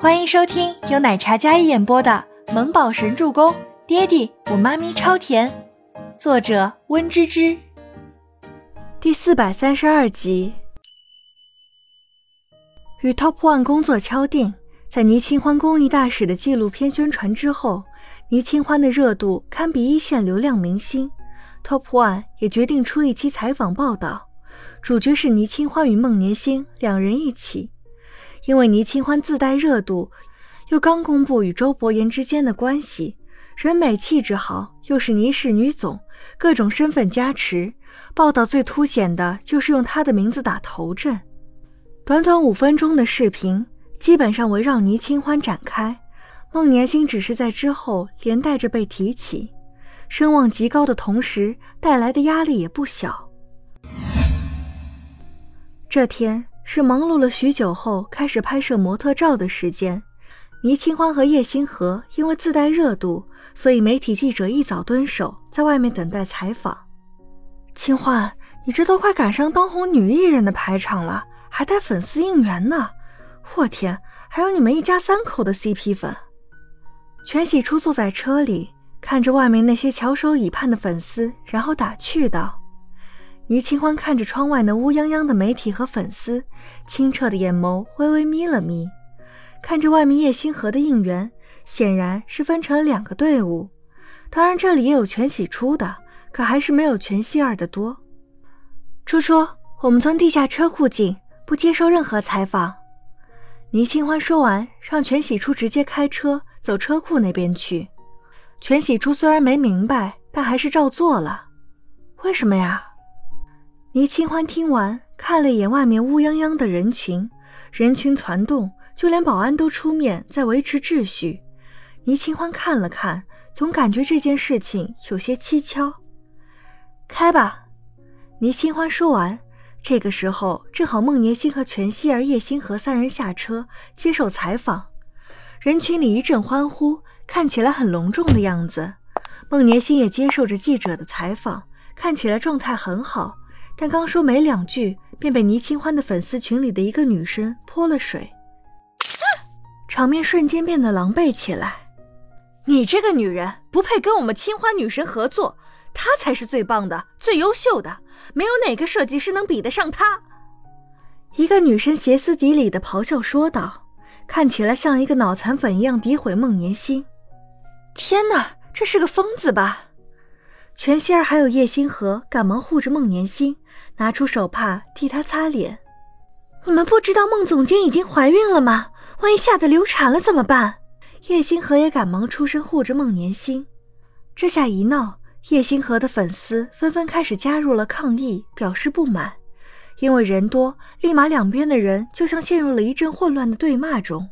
欢迎收听由奶茶嘉一演播的《萌宝神助攻》，爹地我妈咪超甜，作者温芝芝。第432集。与 Top One 工作敲定，在倪清欢公益大使的纪录片宣传之后，倪清欢的热度堪比一线流量明星， Top One 也决定出一期采访报道，主角是倪清欢与孟年星两人一起。因为倪清欢自带热度，又刚公布与周伯言之间的关系，人美气质好，又是倪氏女总，各种身份加持，报道最凸显的就是用她的名字打头阵。短短5分钟的视频基本上围绕倪清欢展开，孟年星只是在之后连带着被提起，声望极高的同时带来的压力也不小。这天是忙碌了许久后开始拍摄模特照的时间，倪清欢和叶星河因为自带热度，所以媒体记者一早蹲守在外面等待采访。清欢，你这都快赶上当红女艺人的排场了，还带粉丝应援呢，我天，还有你们一家3口的 CP 粉。全喜初坐在车里看着外面那些翘首以盼的粉丝，然后打趣道。倪清欢看着窗外那乌泱泱的媒体和粉丝，清澈的眼眸微微眯了眯，看着外面叶星河的应援，显然是分成了2个队伍，当然这里也有全喜初的，可还是没有全喜儿的多。初初，我们从地下车库进，不接受任何采访。倪清欢说完，让全喜初直接开车走车库那边去。全喜初虽然没明白，但还是照做了。为什么呀？倪清欢听完看了一眼外面乌泱泱的人群，人群攒动，就连保安都出面在维持秩序。倪清欢看了看，总感觉这件事情有些蹊跷。开吧。倪清欢说完，这个时候正好孟年星和全希儿、叶星河3人下车接受采访。人群里一阵欢呼，看起来很隆重的样子。孟年星也接受着记者的采访，看起来状态很好，但刚说没2句便被倪清欢的粉丝群里的一个女生泼了水，场面瞬间变得狼狈起来。你这个女人不配跟我们清欢女神合作，她才是最棒的、最优秀的，没有哪个设计师能比得上她。一个女生歇斯底里的咆哮说道，看起来像一个脑残粉一样诋毁孟年星。天哪，这是个疯子吧？全希儿还有叶星河赶忙护着孟年星，拿出手帕替她擦脸。你们不知道孟总监已经怀孕了吗？万一吓得流产了怎么办？叶星河也赶忙出声护着孟年星。这下一闹，叶星河的粉丝纷纷开始加入了抗议，表示不满。因为人多，立马两边的人就像陷入了一阵混乱的对骂中。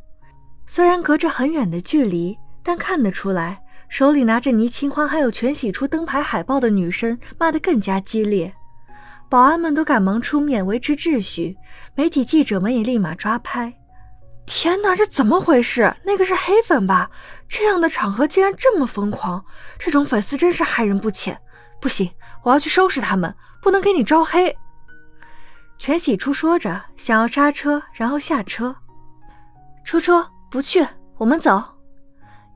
虽然隔着很远的距离，但看得出来手里拿着倪清欢还有全喜初灯牌海报的女生骂得更加激烈，保安们都赶忙出面维持秩序，媒体记者们也立马抓拍。天哪，这怎么回事？那个是黑粉吧？这样的场合竟然这么疯狂，这种粉丝真是害人不浅，不行，我要去收拾他们，不能给你招黑。全喜初说着想要刹车，然后下车。初初，不去，我们走。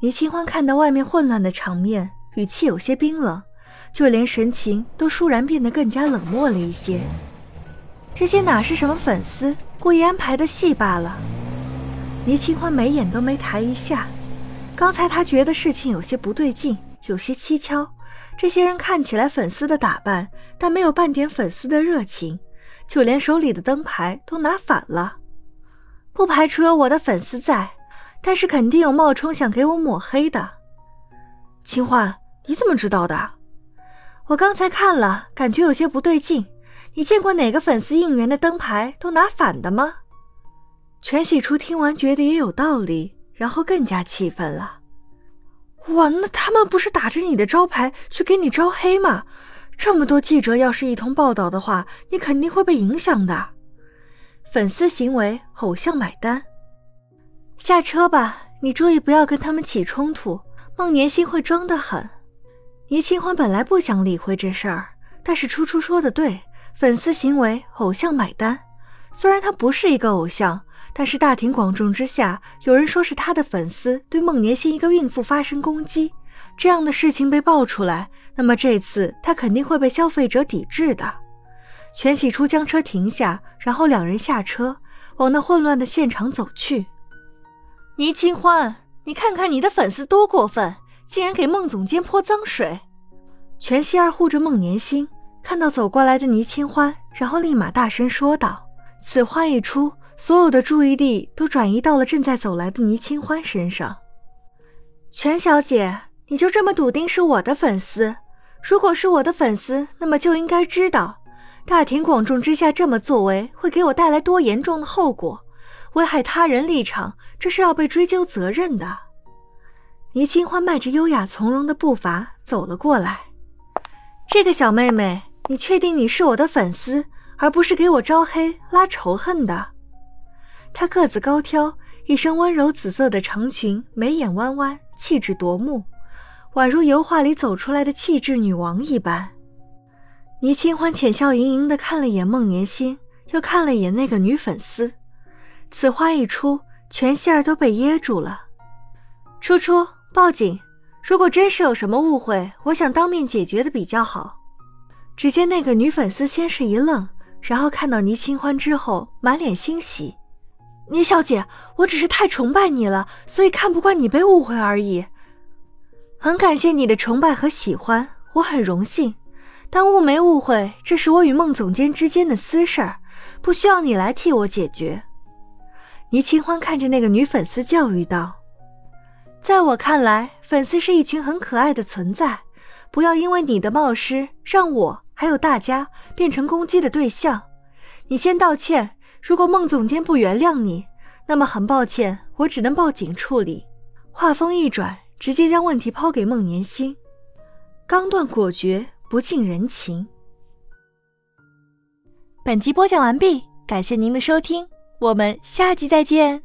倪清欢看到外面混乱的场面，语气有些冰冷，就连神情都倏然变得更加冷漠了一些。这些哪是什么粉丝，故意安排的戏罢了。倪清欢眉眼都没抬一下，刚才她觉得事情有些不对劲，有些蹊跷，这些人看起来粉丝的打扮，但没有半点粉丝的热情，就连手里的灯牌都拿反了。不排除有我的粉丝在，但是肯定有冒充想给我抹黑的。清欢，你怎么知道的？我刚才看了，感觉有些不对劲。你见过哪个粉丝应援的灯牌都拿反的吗？全喜初听完觉得也有道理，然后更加气愤了。哇，那他们不是打着你的招牌去给你招黑吗？这么多记者要是一同报道的话，你肯定会被影响的。粉丝行为，偶像买单。下车吧，你注意不要跟他们起冲突，孟年星会装得很。倪清欢本来不想理会这事儿，但是初初说的对，粉丝行为，偶像买单。虽然他不是一个偶像，但是大庭广众之下，有人说是他的粉丝对孟年星一个孕妇发生攻击，这样的事情被爆出来，那么这次他肯定会被消费者抵制的。全喜初将车停下，然后两人下车，往那混乱的现场走去。倪清欢，你看看你的粉丝多过分，竟然给孟总监泼脏水。全希儿护着孟年星，看到走过来的倪清欢，然后立马大声说道。此话一出，所有的注意力都转移到了正在走来的倪清欢身上。全小姐，你就这么笃定是我的粉丝？如果是我的粉丝，那么就应该知道，大庭广众之下这么作为会给我带来多严重的后果，危害他人立场，这是要被追究责任的。倪清欢迈着优雅从容的步伐走了过来。这个小妹妹，你确定你是我的粉丝，而不是给我招黑拉仇恨的？她个子高挑，一身温柔紫色的长裙，眉眼弯弯，气质夺目，宛如油画里走出来的气质女王一般。倪清欢浅笑盈盈地看了眼孟年星，又看了眼那个女粉丝。此话一出，全希儿都被噎住了。初初，报警，如果真是有什么误会，我想当面解决的比较好。只见那个女粉丝先是一愣，然后看到倪清欢之后满脸欣喜。倪小姐，我只是太崇拜你了，所以看不惯你被误会而已。很感谢你的崇拜和喜欢，我很荣幸。但误没误会，这是我与孟总监之间的私事儿，不需要你来替我解决。倪清欢看着那个女粉丝教育道。在我看来，粉丝是一群很可爱的存在，不要因为你的冒失，让我还有大家变成攻击的对象。你先道歉，如果孟总监不原谅你，那么很抱歉，我只能报警处理。话锋一转，直接将问题抛给孟年星，刚断果决，不近人情。本集播讲完毕，感谢您的收听，我们下集再见。